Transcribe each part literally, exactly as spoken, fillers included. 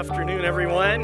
afternoon, everyone.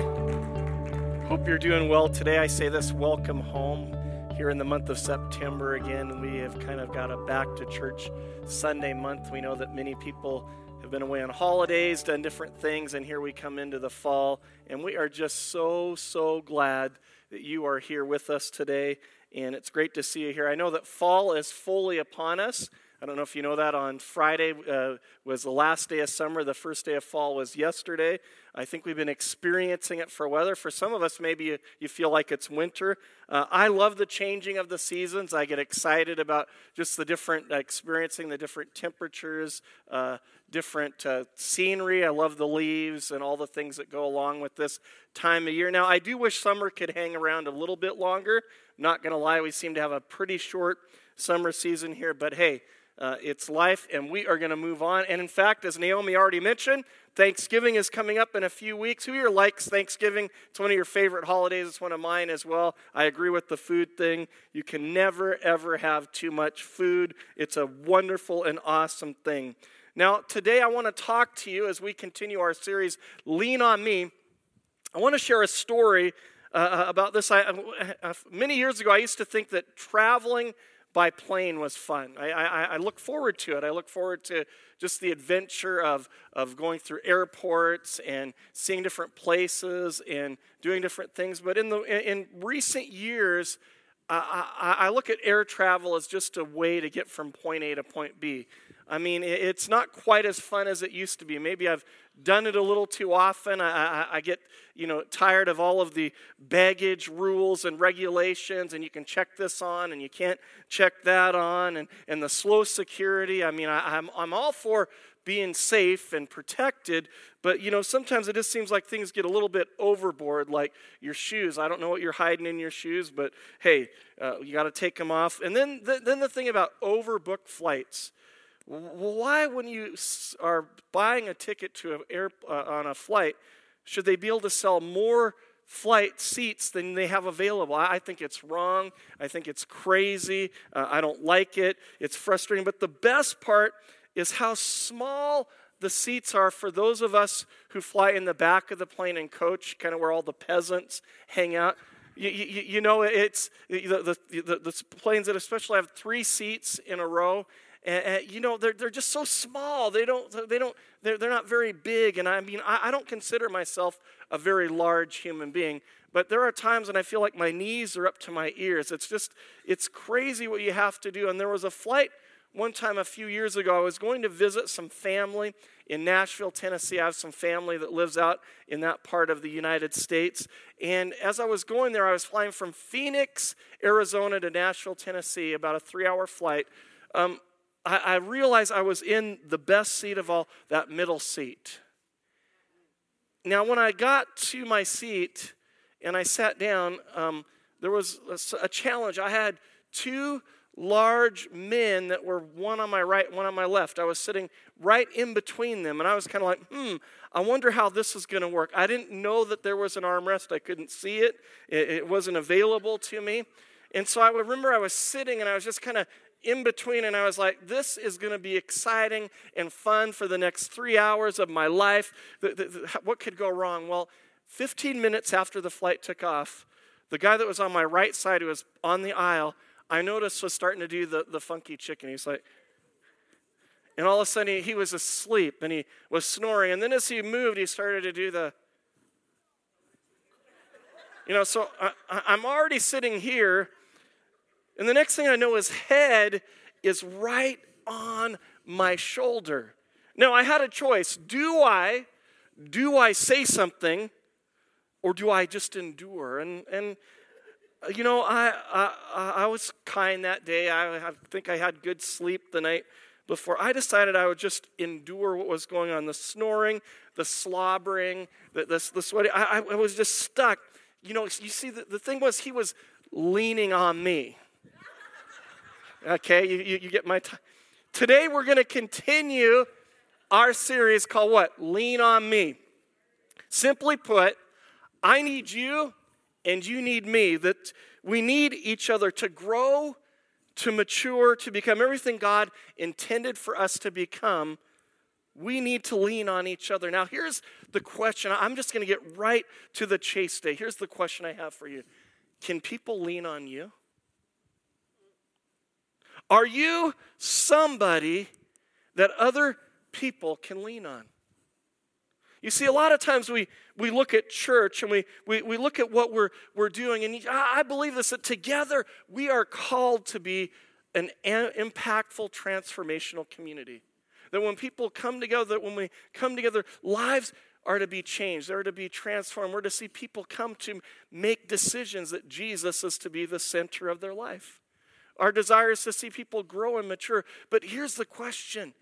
Hope you're doing well today. I say this, welcome home. Here in the month of September, again, we have kind of got a back to church Sunday month. We know that many people have been away on holidays, done different things, and here we come into the fall. And we are just so, so glad that you are here with us today. And it's great to see you here. I know that fall is fully upon us. I don't know if you know that. On Friday uh, was the last day of summer. The first day of fall was yesterday. I think we've been experiencing it for weather. For some of us, maybe you, you feel like it's winter. Uh, I love the changing of the seasons. I get excited about just the different, uh, experiencing the different temperatures, uh, different uh, scenery. I love the leaves and all the things that go along with this time of year. Now, I do wish summer could hang around a little bit longer. Not going to lie, we seem to have a pretty short summer season here, but hey, Uh, it's life, and we are going to move on. And in fact, as Naomi already mentioned, Thanksgiving is coming up in a few weeks. Who here likes Thanksgiving? It's one of your favorite holidays. It's one of mine as well. I agree with the food thing. You can never, ever have too much food. It's a wonderful and awesome thing. Now, today I want to talk to you as we continue our series, Lean on Me. I want to share a story uh, about this. I, uh, many years ago, I used to think that traveling by plane was fun. I, I, I look forward to it. I look forward to just the adventure of, of going through airports and seeing different places and doing different things. But in the in recent years, I, I, I look at air travel as just a way to get from point A to point B. I mean, it's not quite as fun as it used to be. Maybe I've done it a little too often. I, I, I get, you know, tired of all of the baggage rules and regulations, and you can check this on, and you can't check that on, and, and the slow security. I mean, I, I'm I'm all for being safe and protected, but, you know, sometimes it just seems like things get a little bit overboard, like your shoes. I don't know what you're hiding in your shoes, but, hey, uh, you got to take them off. And then the, then the thing about overbooked flights. Why, when you are buying a ticket to an air uh, on a flight, should they be able to sell more flight seats than they have available? I think it's wrong. I think it's crazy. Uh, I don't like it. It's frustrating. But the best part is how small the seats are for those of us who fly in the back of the plane and coach, kind of where all the peasants hang out. You, you, you know, it's the, the, the, the planes that especially have three seats in a row. And, you know, they're they're just so small. They don't they don't they're they're not very big. And I mean, I, I don't consider myself a very large human being. But there are times when I feel like my knees are up to my ears. It's just it's crazy what you have to do. And there was a flight one time a few years ago. I was going to visit some family in Nashville, Tennessee. I have some family that lives out in that part of the United States. And as I was going there, I was flying from Phoenix, Arizona to Nashville, Tennessee, about a three-hour flight. Um, I realized I was in the best seat of all, that middle seat. Now, when I got to my seat and I sat down, um, there was a, a challenge. I had two large men that were one on my right, one on my left. I was sitting right in between them, and I was kind of like, hmm, I wonder how this is going to work. I didn't know that there was an armrest. I couldn't see it. It, it wasn't available to me. And so I remember I was sitting, and I was just kind of in between, and I was like, this is going to be exciting and fun for the next three hours of my life. The, the, the, what could go wrong? Well, fifteen minutes after the flight took off, the guy that was on my right side who was on the aisle, I noticed was starting to do the, the funky chicken. He's like, and all of a sudden he, he was asleep, and he was snoring. And then as he moved, he started to do the, you know, so I, I'm already sitting here. And the next thing I know, his head is right on my shoulder. Now, I had a choice. Do I, do I say something, or do I just endure? And, and you know, I, I, I was kind that day. I, I think I had good sleep the night before. I decided I would just endure what was going on, the snoring, the slobbering, the, the, the sweating. I, I was just stuck. You know, you see, the, the thing was, he was leaning on me. Okay, you, you, you get my time. Today we're going to continue our series called what? Lean on Me. Simply put, I need you and you need me. That we need each other to grow, to mature, to become everything God intended for us to become. We need to lean on each other. Now, here's the question. I'm just going to get right to the chase today. Here's the question I have for you. Can people lean on you? Are you somebody that other people can lean on? You see, a lot of times we, we look at church and we, we, we look at what we're, we're doing, and I believe this, that together we are called to be an impactful, transformational community. That when people come together, that when we come together, lives are to be changed. They're to be transformed. We're to see people come to make decisions that Jesus is to be the center of their life. Our desire is to see people grow and mature. But here's the question.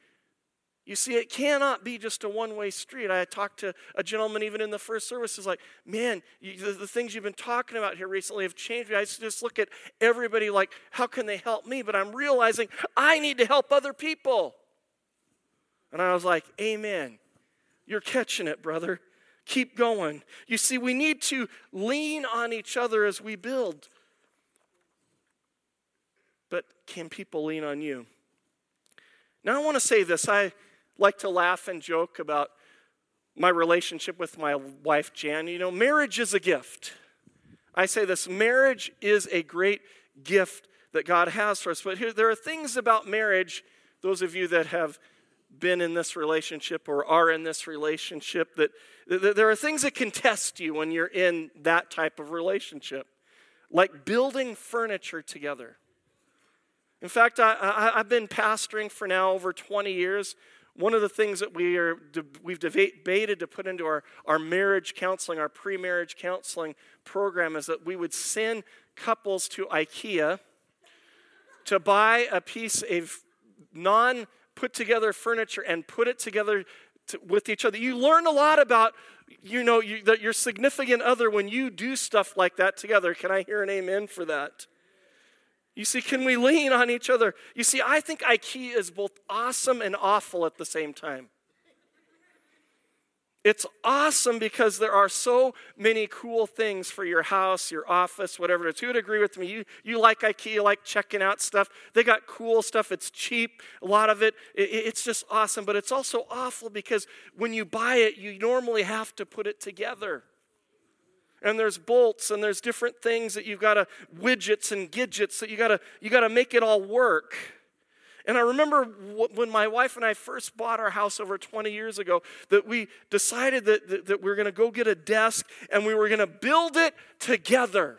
You see, it cannot be just a one-way street. I talked to a gentleman even in the first service who's like, man, you, the, the things you've been talking about here recently have changed me. I used to just look at everybody like, how can they help me? But I'm realizing I need to help other people. And I was like, amen. You're catching it, brother. Keep going. You see, we need to lean on each other as we build. But can people lean on you? Now, I want to say this. I like to laugh and joke about my relationship with my wife, Jan. You know, marriage is a gift. I say this, marriage is a great gift that God has for us. But here, there are things about marriage, those of you that have been in this relationship or are in this relationship, that, that there are things that can test you when you're in that type of relationship, like building furniture together. In fact, I, I, I've been pastoring for now over twenty years. One of the things that we are, we've debated to put into our, our marriage counseling, our pre-marriage counseling program, is that we would send couples to IKEA to buy a piece of non-put-together furniture and put it together to, with each other. You learn a lot about, you know, you, the, your significant other when you do stuff like that together. Can I hear an amen for that? You see, can we lean on each other? You see, I think IKEA is both awesome and awful at the same time. It's awesome because there are so many cool things for your house, your office, whatever. Who would agree with me? You, you like IKEA, you like checking out stuff. They got cool stuff. It's cheap. A lot of it, it, it's just awesome. But it's also awful because when you buy it, you normally have to put it together. And there's bolts and there's different things that you've got to, widgets and gidgets that you got to, you got to make it all work. And I remember w- when my wife and I first bought our house over twenty years ago, that we decided that, that, that we were going to go get a desk and we were going to build it together.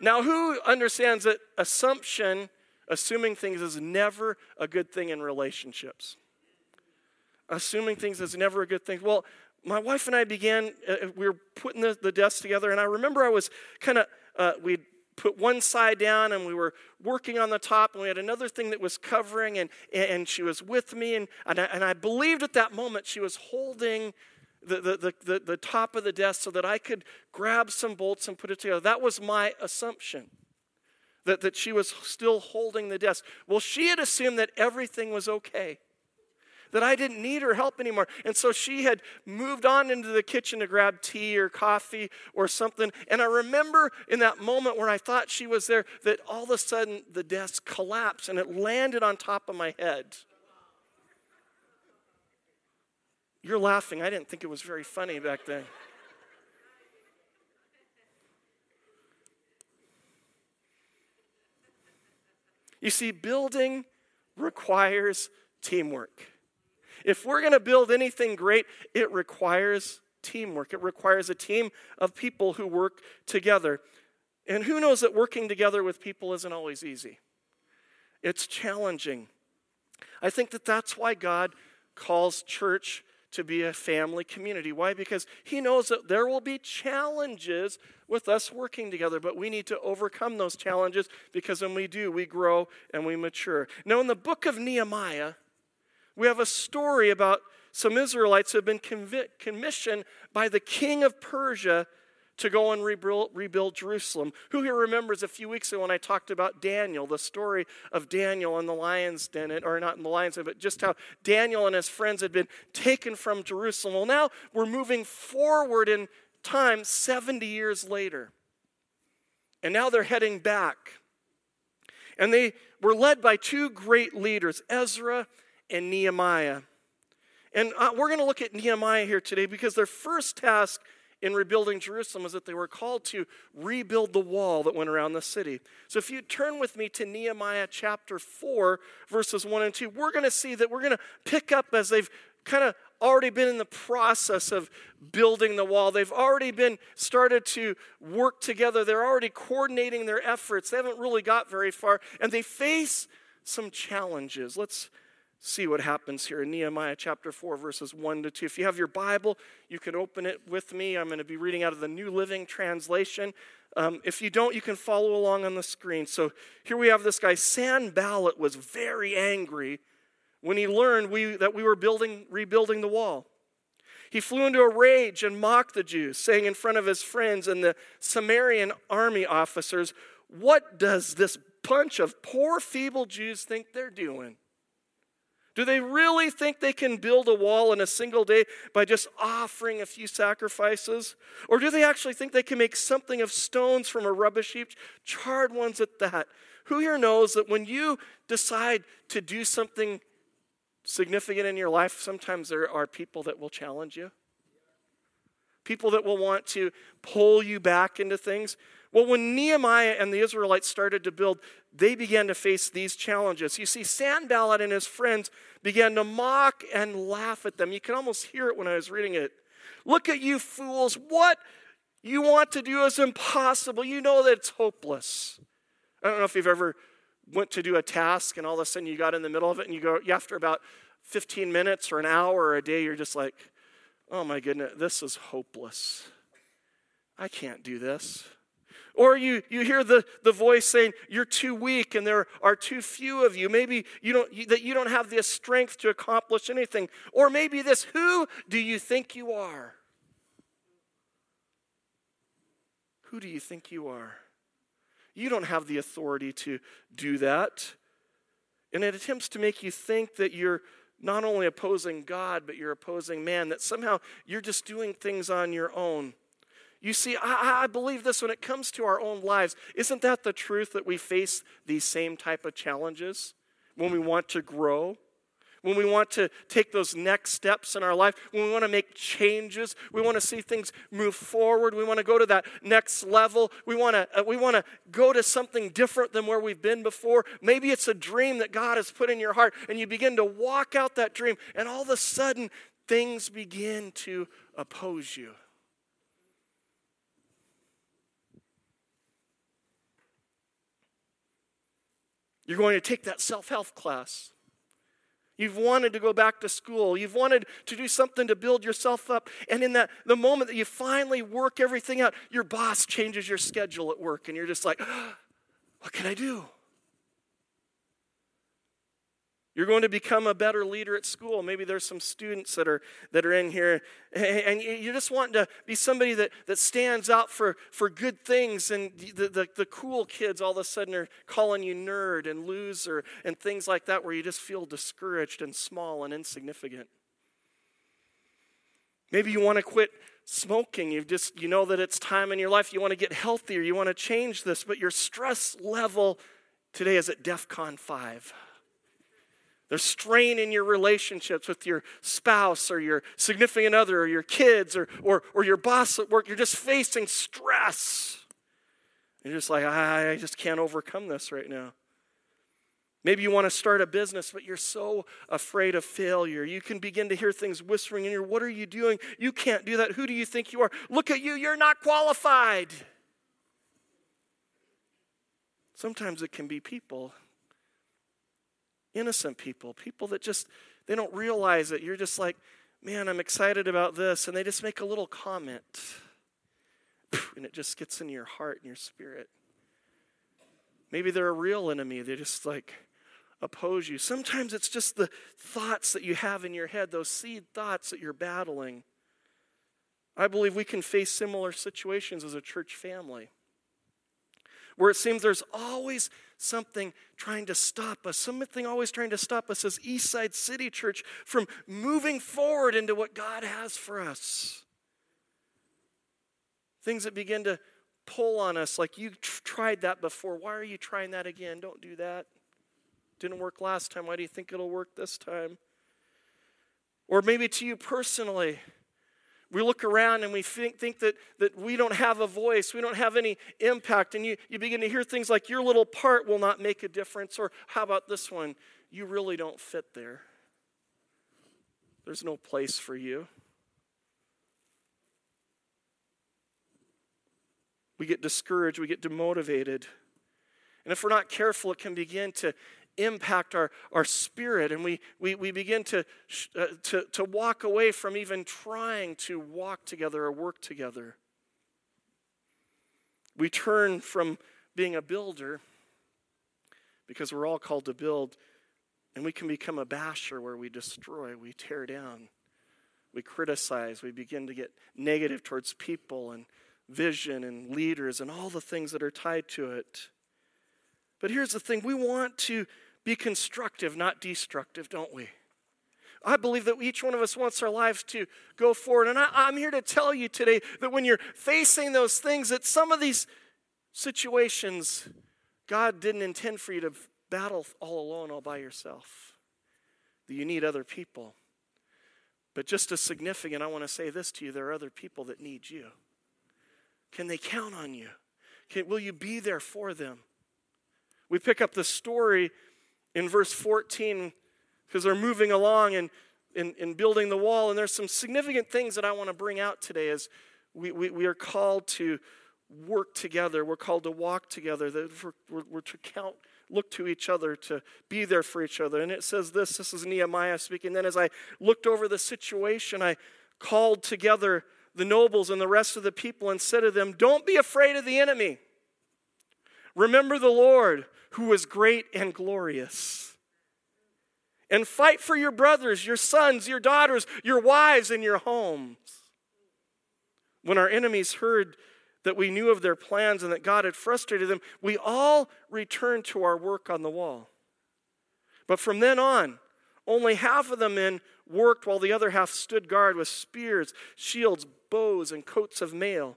Now, who understands that assumption, assuming things is never a good thing in relationships? Assuming things is never a good thing. Well, my wife and I began, uh, we were putting the, the desk together, and I remember I was kind of, uh, we'd put one side down, and we were working on the top, and we had another thing that was covering, and and she was with me, and, and, I, and I believed at that moment she was holding the, the, the, the, the top of the desk so that I could grab some bolts and put it together. That was my assumption, that, that she was still holding the desk. Well, she had assumed that everything was okay, that I didn't need her help anymore. And so she had moved on into the kitchen to grab tea or coffee or something. And I remember in that moment where I thought she was there, that all of a sudden the desk collapsed and it landed on top of my head. You're laughing. I didn't think it was very funny back then. You see, building requires teamwork. If we're going to build anything great, it requires teamwork. It requires a team of people who work together. And who knows that working together with people isn't always easy? It's challenging. I think that that's why God calls church to be a family community. Why? Because he knows that there will be challenges with us working together, but we need to overcome those challenges, because when we do, we grow and we mature. Now, in the book of Nehemiah, we have a story about some Israelites who have been conv- commissioned by the king of Persia to go and rebuild, rebuild Jerusalem. Who here remembers a few weeks ago when I talked about Daniel, the story of Daniel in the lion's den, or not in the lion's den, but just how Daniel and his friends had been taken from Jerusalem. Well, now we're moving forward in time seventy years later. And now they're heading back. And they were led by two great leaders, Ezra and Nehemiah. And uh, we're going to look at Nehemiah here today because their first task in rebuilding Jerusalem was that they were called to rebuild the wall that went around the city. So if you turn with me to Nehemiah chapter four, verses one and two, we're going to see that we're going to pick up as they've kind of already been in the process of building the wall. They've already been started to work together. They're already coordinating their efforts. They haven't really got very far, and they face some challenges. Let's see what happens here in Nehemiah chapter four, verses one to two. If you have your Bible, you can open it with me. I'm going to be reading out of the New Living Translation. Um, if you don't, you can follow along on the screen. So here we have this guy. Sanballat was very angry when he learned we, that we were building, rebuilding the wall. He flew into a rage and mocked the Jews, saying in front of his friends and the Samaritan army officers, "What does this bunch of poor, feeble Jews think they're doing? Do they really think they can build a wall in a single day by just offering a few sacrifices? Or do they actually think they can make something of stones from a rubbish heap, charred ones at that? Who here knows that when you decide to do something significant in your life, sometimes there are people that will challenge you? People that will want to pull you back into things. Well, when Nehemiah and the Israelites started to build, they began to face these challenges. You see, Sanballat and his friends began to mock and laugh at them. You can almost hear it when I was reading it. "Look at you fools. What you want to do is impossible. You know that it's hopeless." I don't know if you've ever went to do a task and all of a sudden you got in the middle of it and you go, after about fifteen minutes or an hour or a day, you're just like, "Oh my goodness, this is hopeless. I can't do this." Or you, you hear the, the voice saying, "You're too weak and there are too few of you. Maybe you don't you, that you don't have the strength to accomplish anything." Or maybe this, "Who do you think you are? Who do you think you are? You don't have the authority to do that." And it attempts to make you think that you're not only opposing God, but you're opposing man, that somehow you're just doing things on your own. You see, I, I believe this when it comes to our own lives. Isn't that the truth, that we face these same type of challenges when we want to grow, when we want to take those next steps in our life, when we want to make changes, we want to see things move forward, we want to go to that next level, we want to, we want to go to something different than where we've been before. Maybe it's a dream that God has put in your heart, and you begin to walk out that dream, and all of a sudden, things begin to oppose you. You're going to take that self-help class. You've wanted to go back to school. You've wanted to do something to build yourself up. And in that, the moment that you finally work everything out, your boss changes your schedule at work. And you're just like, "Oh, what can I do?" You're going to become a better leader at school. Maybe there's some students that are that are in here, and you just want to be somebody that, that stands out for, for good things, and the, the, the cool kids all of a sudden are calling you nerd and loser and things like that, where you just feel discouraged and small and insignificant. Maybe you want to quit smoking. You just you know that it's time in your life. You want to get healthier. You want to change this, but your stress level today is at DEFCON five. There's strain in your relationships with your spouse or your significant other or your kids or, or, or your boss at work. You're just facing stress. You're just like, I, I just can't overcome this right now. Maybe you want to start a business, but you're so afraid of failure. You can begin to hear things whispering in your, "What are you doing? You can't do that. Who do you think you are? Look at you, you're not qualified." Sometimes it can be people. Innocent people, people that just, they don't realize it. You're just like, "Man, I'm excited about this." And they just make a little comment. And it just gets in your heart and your spirit. Maybe they're a real enemy. They just like oppose you. Sometimes it's just the thoughts that you have in your head, those seed thoughts that you're battling. I believe we can face similar situations as a church family, where it seems there's always something trying to stop us, something always trying to stop us as Eastside City Church from moving forward into what God has for us. Things that begin to pull on us like, you tr- tried that before. Why are you trying that again? Don't do that. Didn't work last time. Why do you think it'll work this time? Or maybe to you personally, we look around and we think, think that, that we don't have a voice. We don't have any impact. And you, you begin to hear things like, your little part will not make a difference. Or how about this one? You really don't fit there. There's no place for you. We get discouraged. We get demotivated. And if we're not careful, it can begin to impact our, our spirit, and we we, we begin to, sh- uh, to to walk away from even trying to walk together or work together. We turn from being a builder, because we're all called to build, and we can become a basher where we destroy, we tear down, we criticize, we begin to get negative towards people and vision and leaders and all the things that are tied to it. But here's the thing, we want to be constructive, not destructive, don't we? I believe that each one of us wants our lives to go forward. And I, I'm here to tell you today that when you're facing those things, that some of these situations, God didn't intend for you to battle all alone, all by yourself. That you need other people. But just as significant, I want to say this to you, there are other people that need you. Can they count on you? Can, will you be there for them? We pick up the story in verse fourteen because they're moving along and, and, and building the wall. And there's some significant things that I want to bring out today as we, we, we are called to work together. We're called to walk together. That we're, we're to count, look to each other, to be there for each other. And it says this, this is Nehemiah speaking. Then as I looked over the situation, I called together the nobles and the rest of the people and said to them, "Don't be afraid of the enemy. Remember the Lord, who is great and glorious. And fight for your brothers, your sons, your daughters, your wives, and your homes." When our enemies heard that we knew of their plans and that God had frustrated them, we all returned to our work on the wall. But from then on, only half of the men worked while the other half stood guard with spears, shields, bows, and coats of mail.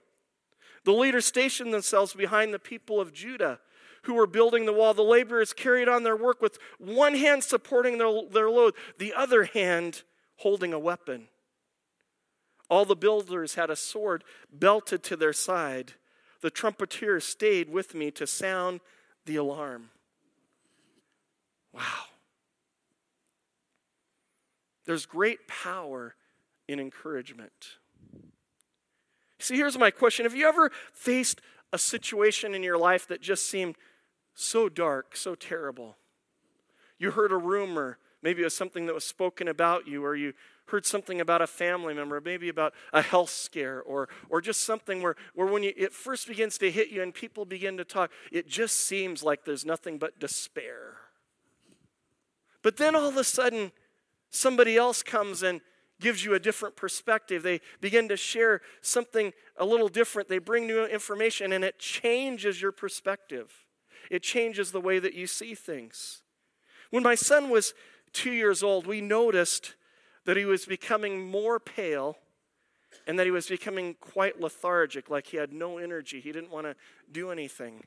The leaders stationed themselves behind the people of Judah who were building the wall. The laborers carried on their work with one hand supporting their, their load, the other hand holding a weapon. All the builders had a sword belted to their side. The trumpeter stayed with me to sound the alarm. Wow. There's great power in encouragement. See, here's my question. Have you ever faced a situation in your life that just seemed so dark, so terrible? You heard a rumor. Maybe it was something that was spoken about you, or you heard something about a family member, maybe about a health scare, or or just something where, where when you, it first begins to hit you and people begin to talk, it just seems like there's nothing but despair. But then all of a sudden, somebody else comes and gives you a different perspective. They begin to share something a little different. They bring new information, and it changes your perspective. It changes the way that you see things. When my son was two years old, we noticed that he was becoming more pale and that he was becoming quite lethargic, like he had no energy. He didn't want to do anything.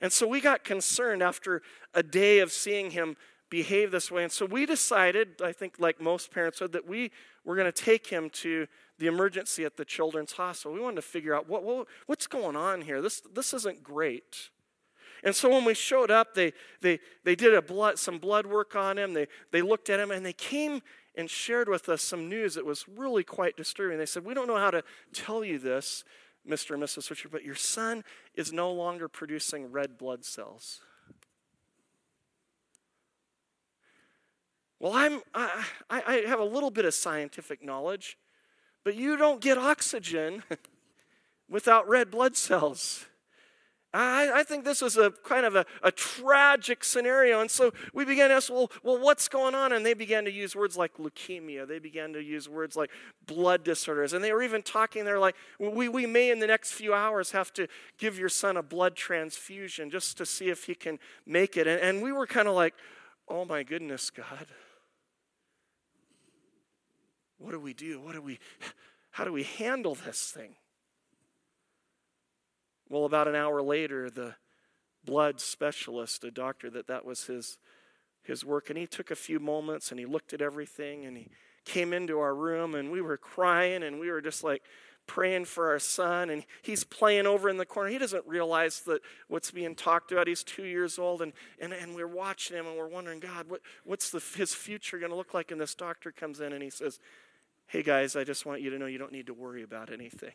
And so we got concerned after a day of seeing him behave this way. And so we decided, I think like most parents would, that we were going to take him to the emergency at the children's hospital. We wanted to figure out what, what what's going on here. This this isn't great. And so when we showed up, they they they did a blood some blood work on him. They they looked at him and they came and shared with us some news that was really quite disturbing. They said, "We don't know how to tell you this, Mister and Missus Richard, but your son is no longer producing red blood cells." Well, I'm, I, I have a little bit of scientific knowledge, but you don't get oxygen without red blood cells. I, I think this is a kind of a, a tragic scenario. And so we began to ask, well, well, what's going on? And they began to use words like leukemia. They began to use words like blood disorders. And they were even talking, they're like, we, we may in the next few hours have to give your son a blood transfusion just to see if he can make it. And, and we were kind of like, oh my goodness, God. What do we do? What do we, how do we handle this thing? Well, about an hour later, the blood specialist, a doctor, that that was his his work, and he took a few moments and he looked at everything, and he came into our room, and we were crying, and we were just like praying for our son, and he's playing over in the corner. He doesn't realize that what's being talked about. He's two years old, and and, and we're watching him, and we're wondering, God, what what's the, his future going to look like? And this doctor comes in, and he says, hey, guys, I just want you to know you don't need to worry about anything.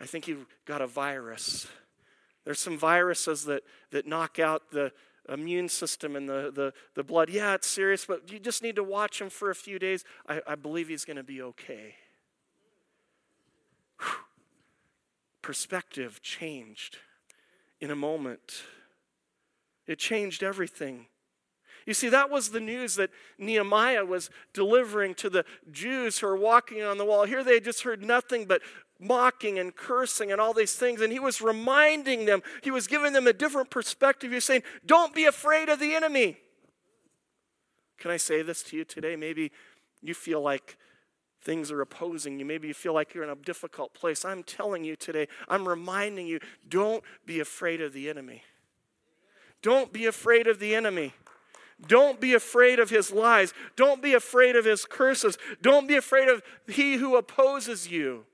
I think you've got a virus. There's some viruses that, that knock out the immune system and the, the, the blood. Yeah, it's serious, but you just need to watch him for a few days. I, I believe he's going to be okay. Whew. Perspective changed in a moment. It changed everything. You see, that was the news that Nehemiah was delivering to the Jews who are walking on the wall. Here they had just heard nothing but mocking and cursing and all these things. And he was reminding them, he was giving them a different perspective. He was saying, don't be afraid of the enemy. Can I say this to you today? Maybe you feel like things are opposing you. Maybe you feel like you're in a difficult place. I'm telling you today, I'm reminding you, don't be afraid of the enemy. Don't be afraid of the enemy. Don't be afraid of his lies. Don't be afraid of his curses. Don't be afraid of he who opposes you.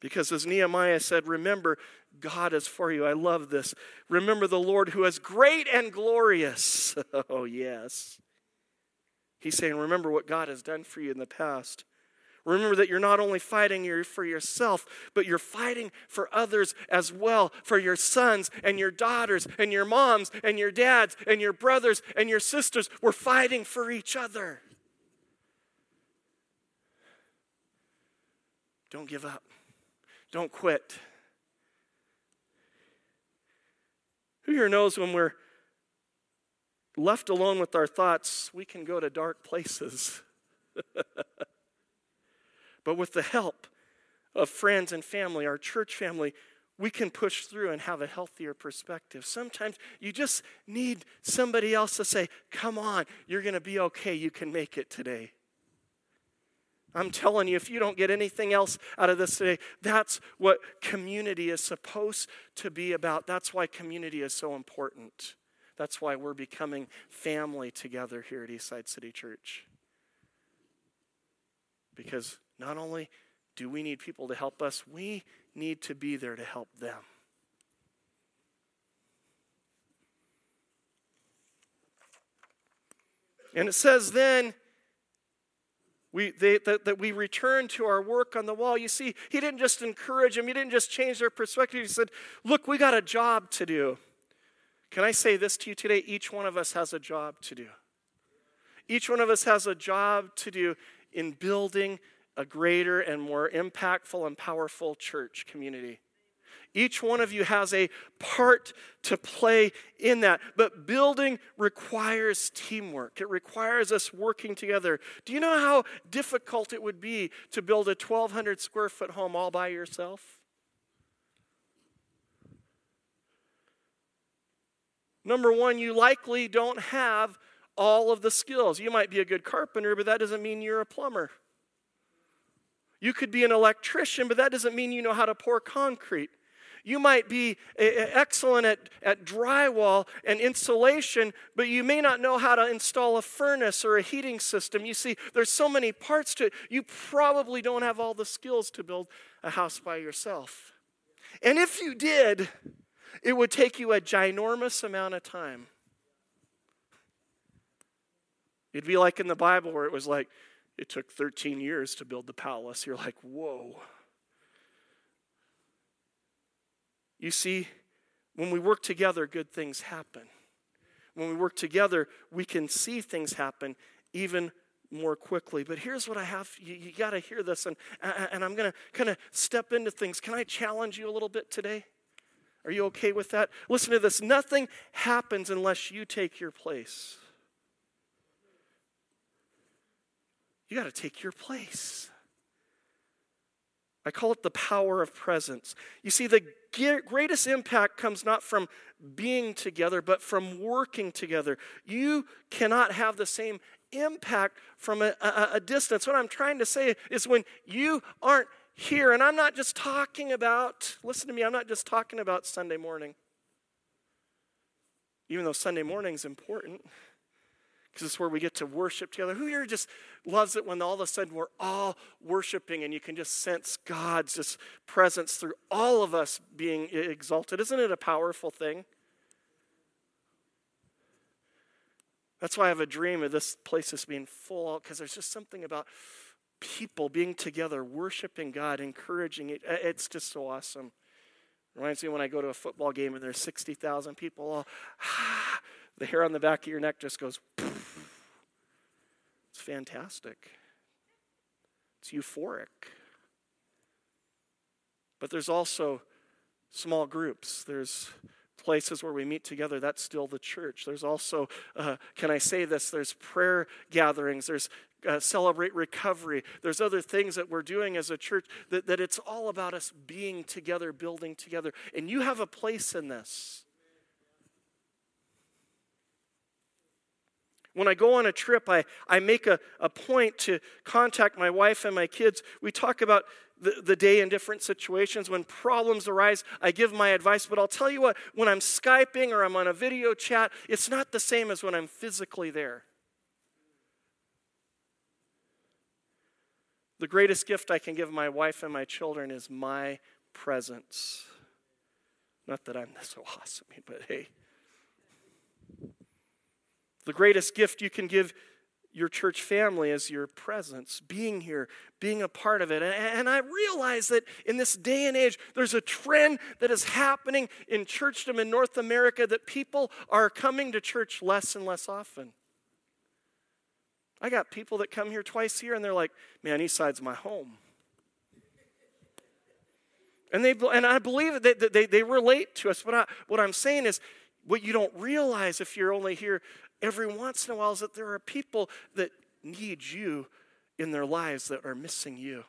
Because as Nehemiah said, remember, God is for you. I love this. Remember the Lord who is great and glorious. Oh, yes. He's saying, remember what God has done for you in the past. Remember that you're not only fighting for yourself, but you're fighting for others as well, for your sons and your daughters and your moms and your dads and your brothers and your sisters. We're fighting for each other. Don't give up. Don't quit. Who here knows when we're left alone with our thoughts, we can go to dark places. But with the help of friends and family, our church family, we can push through and have a healthier perspective. Sometimes you just need somebody else to say, come on, you're going to be okay. You can make it today. I'm telling you, if you don't get anything else out of this today, that's what community is supposed to be about. That's why community is so important. That's why we're becoming family together here at Eastside City Church. Because not only do we need people to help us, we need to be there to help them. And it says then we, they, that, that we return to our work on the wall. You see, he didn't just encourage them. He didn't just change their perspective. He said, look, we got a job to do. Can I say this to you today? Each one of us has a job to do. Each one of us has a job to do in building a greater and more impactful and powerful church community. Each one of you has a part to play in that. But building requires teamwork. It requires us working together. Do you know how difficult it would be to build a twelve hundred square foot home all by yourself? Number one, you likely don't have all of the skills. You might be a good carpenter, but that doesn't mean you're a plumber. You could be an electrician, but that doesn't mean you know how to pour concrete. You might be excellent at, at drywall and insulation, but you may not know how to install a furnace or a heating system. You see, there's so many parts to it. You probably don't have all the skills to build a house by yourself. And if you did, it would take you a ginormous amount of time. It'd be like in the Bible where it was like, it took thirteen years to build the palace. You're like, whoa. You see, when we work together, good things happen. When we work together, we can see things happen even more quickly. But here's what I have. You, you got to hear this, and, and I'm going to kind of step into things. Can I challenge you a little bit today? Are you okay with that? Listen to this. Nothing happens unless you take your place. You got to take your place. I call it the power of presence. You see, the greatest impact comes not from being together, but from working together. You cannot have the same impact from a, a, a distance. What I'm trying to say is when you aren't here, and I'm not just talking about, listen to me, I'm not just talking about Sunday morning. Even though Sunday morning's important, because it's where we get to worship together. Who here just loves it when all of a sudden we're all worshiping and you can just sense God's just presence through all of us being exalted? Isn't it a powerful thing? That's why I have a dream of this place just being full, because there's just something about people being together, worshiping God, encouraging it. It's just so awesome. Reminds me when I go to a football game and there's sixty thousand people, all, ah, the hair on the back of your neck just goes, poof. It's fantastic. It's euphoric. But there's also small groups. There's places where we meet together. That's still the church. There's also, uh, can I say this, there's prayer gatherings. There's Uh, celebrate recovery. There's other things that we're doing as a church that, that it's all about us being together, building together. And you have a place in this. When I go on a trip, I, I make a, a point to contact my wife and my kids. We talk about the, the day in different situations. When problems arise, I give my advice. But I'll tell you what, when I'm Skyping or I'm on a video chat, it's not the same as when I'm physically there. The greatest gift I can give my wife and my children is my presence. Not that I'm so awesome, but hey. The greatest gift you can give your church family is your presence, being here, being a part of it. And I realize that in this day and age, there's a trend that is happening in churchdom in North America that people are coming to church less and less often. I got people that come here twice a year, and they're like, man, Eastside's my home. And they and I believe that they, they, they relate to us. But I, what I'm saying is, what you don't realize if you're only here every once in a while is that there are people that need you in their lives that are missing you.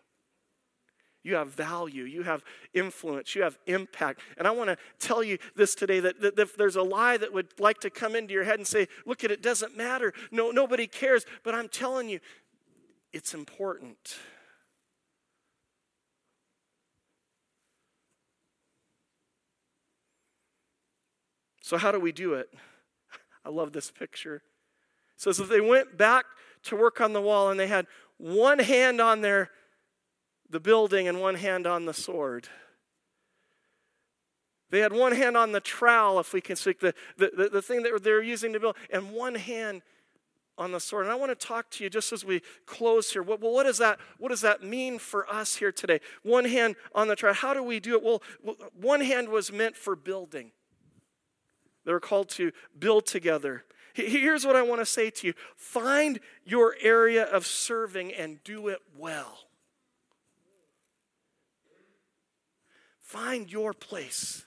You have value. You have influence. You have impact. And I want to tell you this today, that, that if there's a lie that would like to come into your head and say, look, it doesn't matter. No, nobody cares. But I'm telling you, it's important. So how do we do it? I love this picture. It says, if they went back to work on the wall and they had one hand on their the building and one hand on the sword. They had one hand on the trowel, if we can speak, the, the, the thing that they were using to build, and one hand on the sword. And I want to talk to you just as we close here. Well, what, what, what does that mean for us here today? One hand on the trowel. How do we do it? Well, one hand was meant for building. They were called to build together. Here's what I want to say to you. Find your area of serving and do it well. Find your place.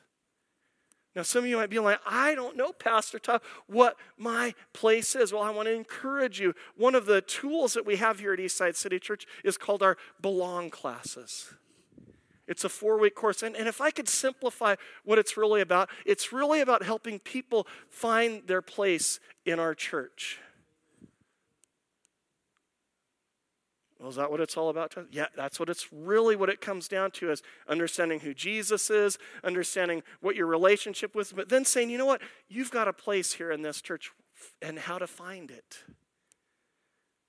Now, some of you might be like, I don't know, Pastor Todd, what my place is. Well, I want to encourage you. One of the tools that we have here at Eastside City Church is called our Belong classes. It's a four-week course. And, and if I could simplify what it's really about, it's really about helping people find their place in our church. Well, is that what it's all about? Yeah, that's what it's really what it comes down to is understanding who Jesus is, understanding what your relationship with, but then saying, you know what? You've got a place here in this church and how to find it.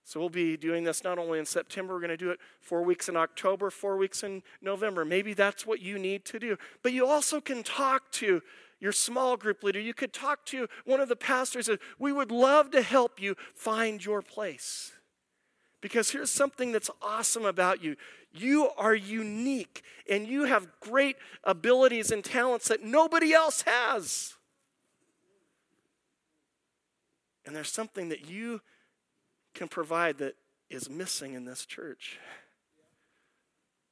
So we'll be doing this not only in September, we're going to do it four weeks in October, four weeks in November. Maybe that's what you need to do. But you also can talk to your small group leader. You could talk to one of the pastors. We would love to help you find your place. Because here's something that's awesome about you. You are unique, and you have great abilities and talents that nobody else has. And there's something that you can provide that is missing in this church.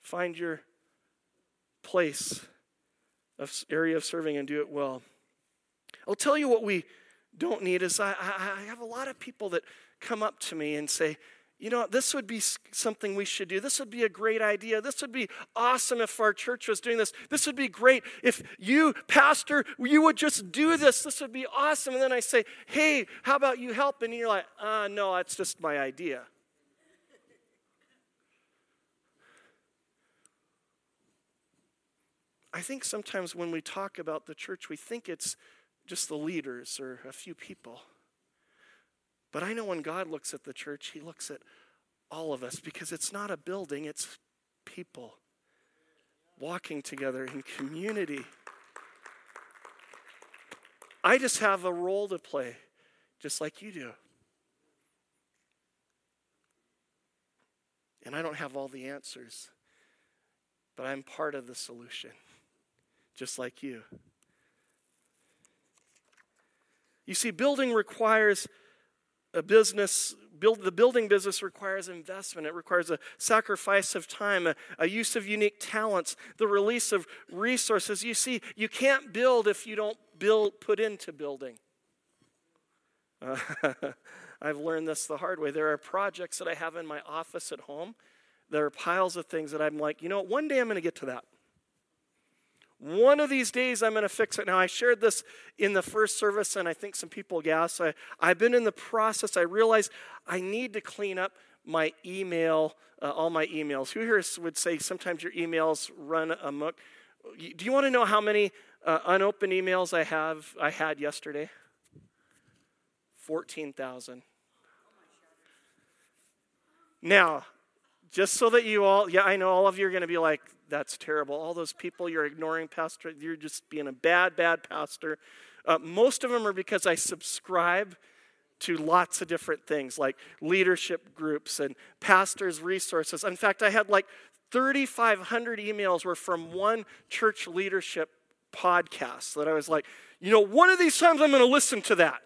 Find your place, of area of serving, and do it well. I'll tell you what we don't need is I, I, I have a lot of people that come up to me and say, you know, this would be something we should do. This would be a great idea. This would be awesome if our church was doing this. This would be great if you, pastor, you would just do this. This would be awesome. And then I say, hey, how about you help? And you're like, uh, no, that's just my idea. I think sometimes when we talk about the church, we think it's just the leaders or a few people. But I know when God looks at the church, he looks at all of us, because it's not a building, it's people walking together in community. I just have a role to play, just like you do. And I don't have all the answers, but I'm part of the solution, just like you. You see, building requires A business, build, the building business requires investment. It requires a sacrifice of time, a, a use of unique talents, the release of resources. You see, you can't build if you don't build, put into building. Uh, I've learned this the hard way. There are projects that I have in my office at home. There are piles of things that I'm like, you know, one day I'm going to get to that. One of these days I'm going to fix it. Now, I shared this in the first service, and I think some people gasped. I, I've been in the process. I realized I need to clean up my email, uh, all my emails. Who here would say sometimes your emails run amok? Do you want to know how many uh, unopened emails I have? I had yesterday? fourteen thousand. Now, just so that you all, yeah, I know all of you are going to be like, that's terrible. All those people you're ignoring, pastor, you're just being a bad, bad pastor. Uh, most of them are because I subscribe to lots of different things, like leadership groups and pastors' resources. In fact, I had like thirty-five hundred emails were from one church leadership podcast that I was like, you know, one of these times I'm going to listen to that.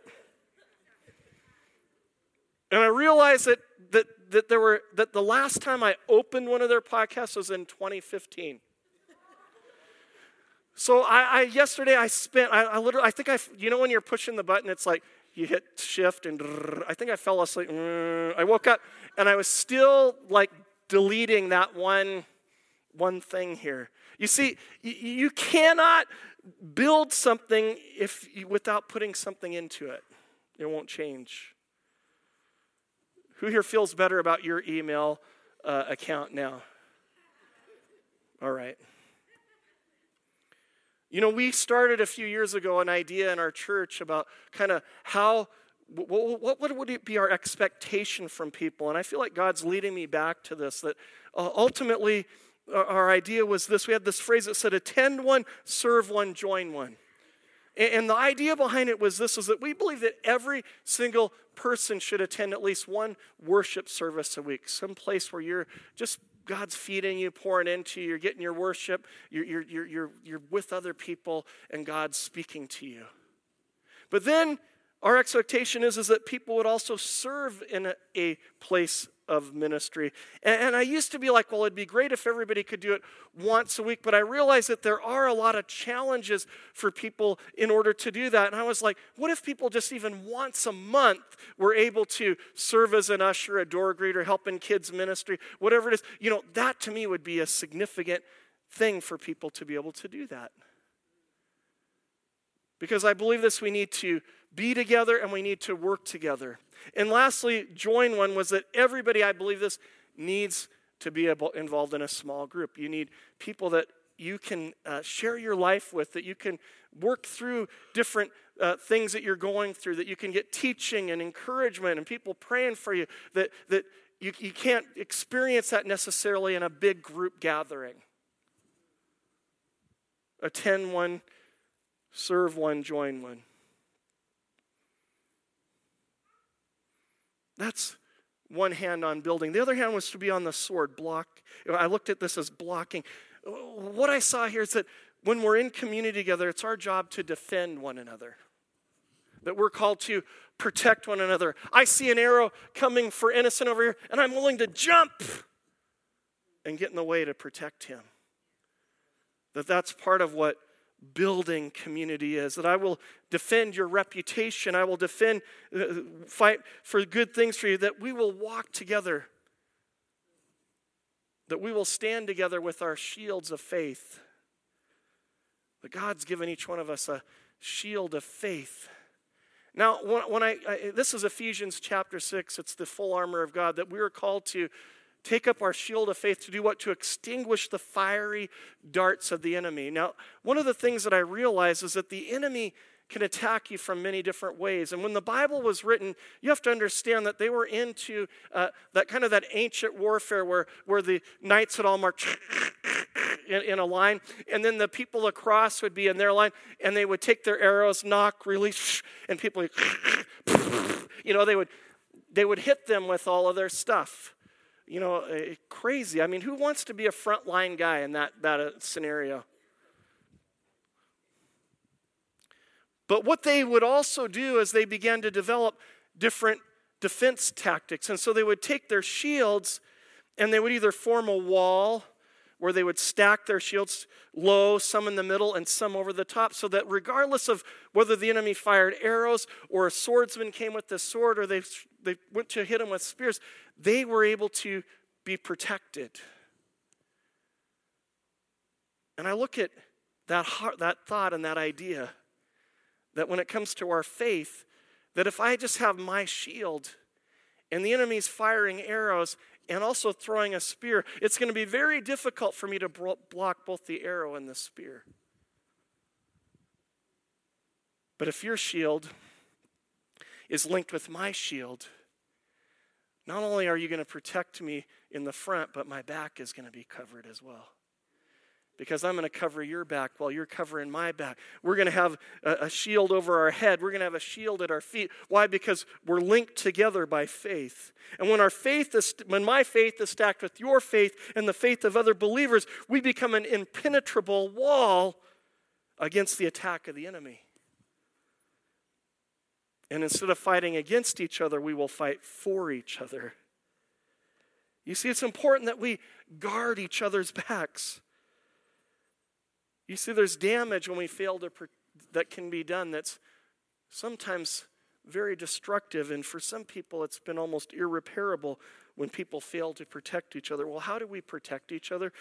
And I realized that that that there were that the last time I opened one of their podcasts was in twenty fifteen. So I, I yesterday I spent I, I literally I think I you know when you're pushing the button, it's like you hit shift and I think I fell asleep. I woke up and I was still like deleting that one one thing here. You see, you, you cannot build something if you, without putting something into it. It won't change. Who here feels better about your email uh, account now? All right. You know, we started a few years ago an idea in our church about kind of how, what, what, what would it be our expectation from people? And I feel like God's leading me back to this, that uh, ultimately our, our idea was this. We had this phrase that said, attend one, serve one, join one. And the idea behind it was this, is that we believe that every single person should attend at least one worship service a week, some place where you're just, God's feeding you, pouring into you, you're getting your worship, you're, you're, you're, you're, you're with other people, and God's speaking to you. But then our expectation is, is that people would also serve in a, a place of ministry. And, and I used to be like, well, it'd be great if everybody could do it once a week, but I realized that there are a lot of challenges for people in order to do that. And I was like, what if people just even once a month were able to serve as an usher, a door greeter, help in kids ministry, whatever it is? You know, that to me would be a significant thing for people to be able to do that. Because I believe this, we need to be together and we need to work together. And lastly, join one was that everybody, I believe this, needs to be able, involved in a small group. You need people that you can uh, share your life with, that you can work through different uh, things that you're going through, that you can get teaching and encouragement and people praying for you, that, that you, you can't experience that necessarily in a big group gathering. Attend one, serve one, join one. That's one hand on building. The other hand was to be on the sword, block. I looked at this as blocking. What I saw here is that when we're in community together, it's our job to defend one another. That we're called to protect one another. I see an arrow coming for innocent over here, and I'm willing to jump and get in the way to protect him. That that's part of what building community is, that I will defend your reputation, I will defend, uh, fight for good things for you, that we will walk together, that we will stand together with our shields of faith. But God's given each one of us a shield of faith. Now, when I, I this is Ephesians chapter six, it's the full armor of God, that we are called to take up our shield of faith to do what? To extinguish the fiery darts of the enemy. Now, one of the things that I realize is that the enemy can attack you from many different ways. And when the Bible was written, you have to understand that they were into uh, that kind of that ancient warfare where, where the knights would all march in, in a line, and then the people across would be in their line, and they would take their arrows, knock, release, and people would, you know, they would they would hit them with all of their stuff. You know, crazy. I mean, who wants to be a frontline guy in that, that scenario? But what they would also do is they began to develop different defense tactics. And so they would take their shields and they would either form a wall where they would stack their shields low, some in the middle and some over the top, so that regardless of whether the enemy fired arrows or a swordsman came with the sword or they they went to hit him with spears, they were able to be protected. And I look at that heart, that thought and that idea, that when it comes to our faith, that if I just have my shield and the enemy's firing arrows and also throwing a spear, it's going to be very difficult for me to block both the arrow and the spear. But if your shield is linked with my shield, not only are you going to protect me in the front, but my back is going to be covered as well. Because I'm going to cover your back while you're covering my back. We're going to have a, a shield over our head. We're going to have a shield at our feet. Why? Because we're linked together by faith. And when our faith is, when my faith is stacked with your faith and the faith of other believers, we become an impenetrable wall against the attack of the enemy. And instead of fighting against each other, we will fight for each other. You see, it's important that we guard each other's backs. You see, there's damage when we fail to pro- that can be done that's sometimes very destructive, and for some people it's been almost irreparable when people fail to protect each other. Well, how do we protect each other?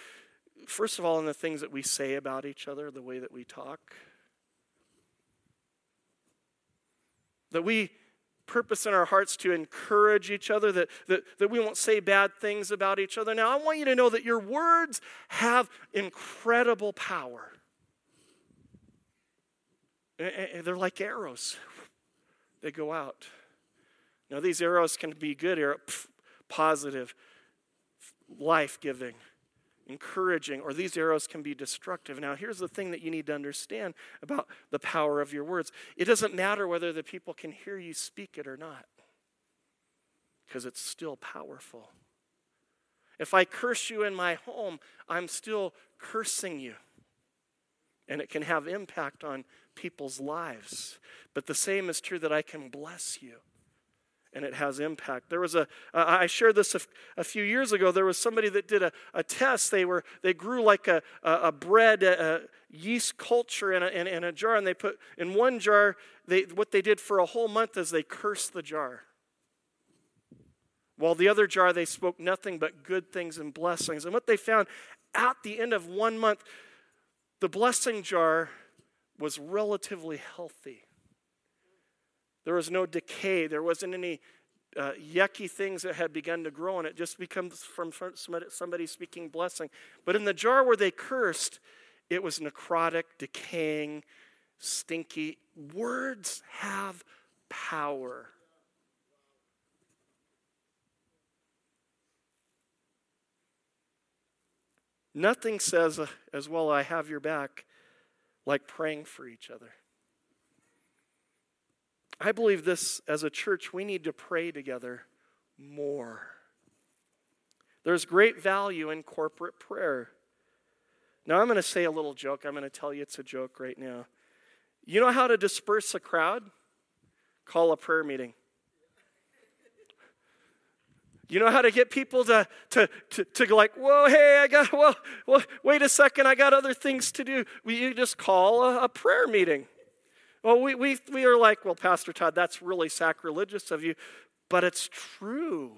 First of all, in the things that we say about each other, the way that we talk. That we purpose in our hearts to encourage each other, that, that, that we won't say bad things about each other. Now, I want you to know that your words have incredible power. They're like arrows. They go out. Now, these arrows can be good arrows, positive, life-giving, encouraging, or these arrows can be destructive. Now, here's the thing that you need to understand about the power of your words. It doesn't matter whether the people can hear you speak it or not, because it's still powerful. If I curse you in my home, I'm still cursing you. And it can have impact on people's lives. But the same is true that I can bless you. And it has impact. There was a, uh, I shared this a, a few years ago. There was somebody that did a, a test. They were, they grew like a, a, a bread, a, a yeast culture in a, in, in a jar. And they put, in one jar, they what they did for a whole month is they cursed the jar. While the other jar, they spoke nothing but good things and blessings. And what they found at the end of one month, the blessing jar was relatively healthy. There was no decay. There wasn't any uh, yucky things that had begun to grow in it. Just becomes from somebody speaking blessing. But in the jar where they cursed, it was necrotic, decaying, stinky. Words have power. Nothing says, as well, I have your back, like praying for each other. I believe this, as a church, we need to pray together more. There's great value in corporate prayer. Now, I'm going to say a little joke. I'm going to tell you it's a joke right now. You know how to disperse a crowd? Call a prayer meeting. You know how to get people to to to, to go like, whoa, hey, I got, whoa, whoa, wait a second, I got other things to do. Well, you just call a, a prayer meeting. Well, we we we are like, well, Pastor Todd, that's really sacrilegious of you, but it's true.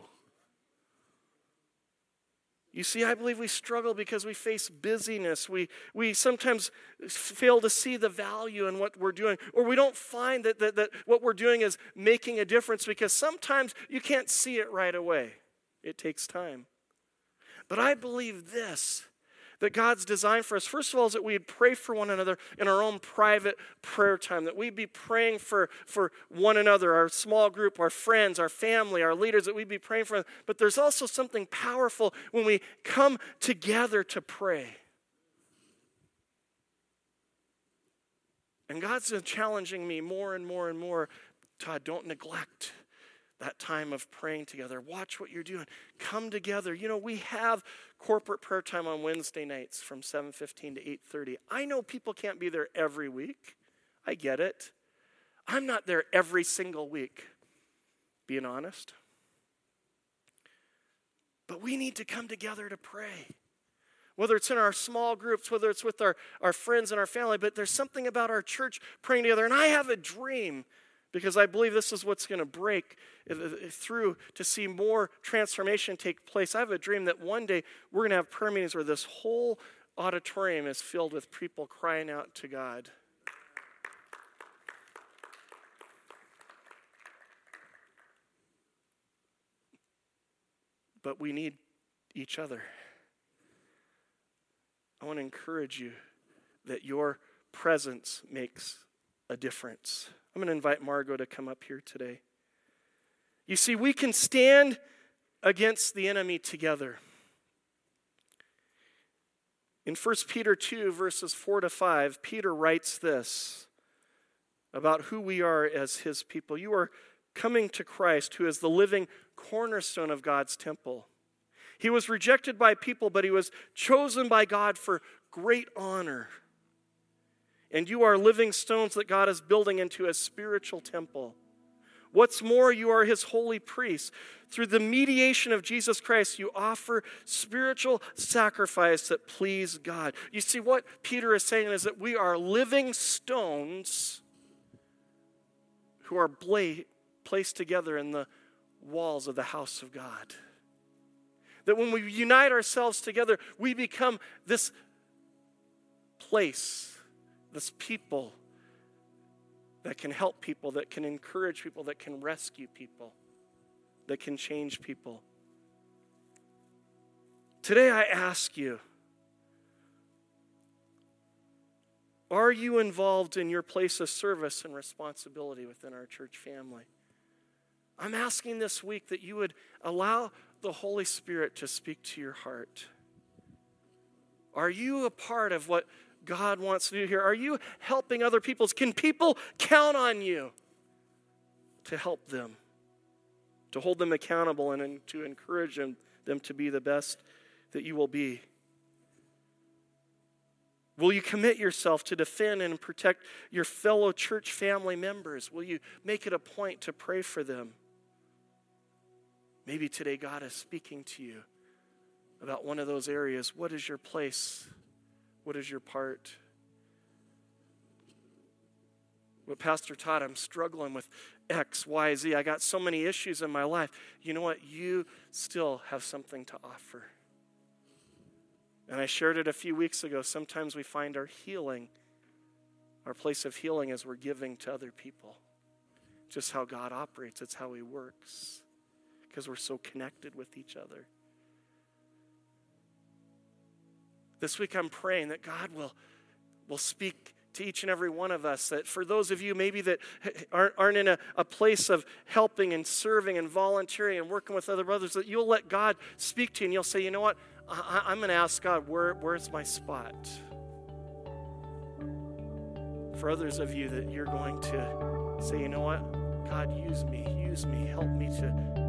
You see, I believe we struggle because we face busyness. We we sometimes fail to see the value in what we're doing. Or we don't find that, that, that what we're doing is making a difference because sometimes you can't see it right away. It takes time. But I believe this, that God's design for us, first of all, is that we'd pray for one another in our own private prayer time, that we'd be praying for, for one another, our small group, our friends, our family, our leaders, that we'd be praying for them. But there's also something powerful when we come together to pray. And God's been challenging me more and more and more, Todd, don't neglect that time of praying together. Watch what you're doing. Come together. You know, we have corporate prayer time on Wednesday nights from seven fifteen to eight thirty. I know people can't be there every week. I get it. I'm not there every single week, being honest. But we need to come together to pray. Whether it's in our small groups, whether it's with our, our friends and our family, but there's something about our church praying together. And I have a dream, because I believe this is what's going to break through to see more transformation take place. I have a dream that one day we're going to have prayer meetings where this whole auditorium is filled with people crying out to God. But we need each other. I want to encourage you that your presence makes a difference. I'm going to invite Margot to come up here today. You see, we can stand against the enemy together. In First Peter two, verses four to five, Peter writes this about who we are as his people. You are coming to Christ, who is the living cornerstone of God's temple. He was rejected by people, but he was chosen by God for great honor. And you are living stones that God is building into a spiritual temple. What's more, you are his holy priests. Through the mediation of Jesus Christ, you offer spiritual sacrifice that please God. You see, what Peter is saying is that we are living stones who are bla- placed together in the walls of the house of God. That when we unite ourselves together, we become this place, this people that can help people, that can encourage people, that can rescue people, that can change people. Today I ask you, are you involved in your place of service and responsibility within our church family? I'm asking this week that you would allow the Holy Spirit to speak to your heart. Are you a part of what God wants to do here? Are you helping other people? Can people count on you to help them, to hold them accountable, and to encourage them, them to be the best that you will be? Will you commit yourself to defend and protect your fellow church family members? Will you make it a point to pray for them? Maybe today God is speaking to you about one of those areas. What is your place? What is your part? Well, Pastor Todd, I'm struggling with X, Y, Z. I got so many issues in my life. You know what? You still have something to offer. And I shared it a few weeks ago. Sometimes we find our healing, our place of healing, as we're giving to other people. Just how God operates. It's how he works. Because we're so connected with each other. This week I'm praying that God will, will speak to each and every one of us, that for those of you maybe that aren't, aren't in a, a place of helping and serving and volunteering and working with other brothers, that you'll let God speak to you and you'll say, you know what, I, I'm going to ask God, where, where's my spot? For others of you that you're going to say, you know what, God, use me, use me, help me to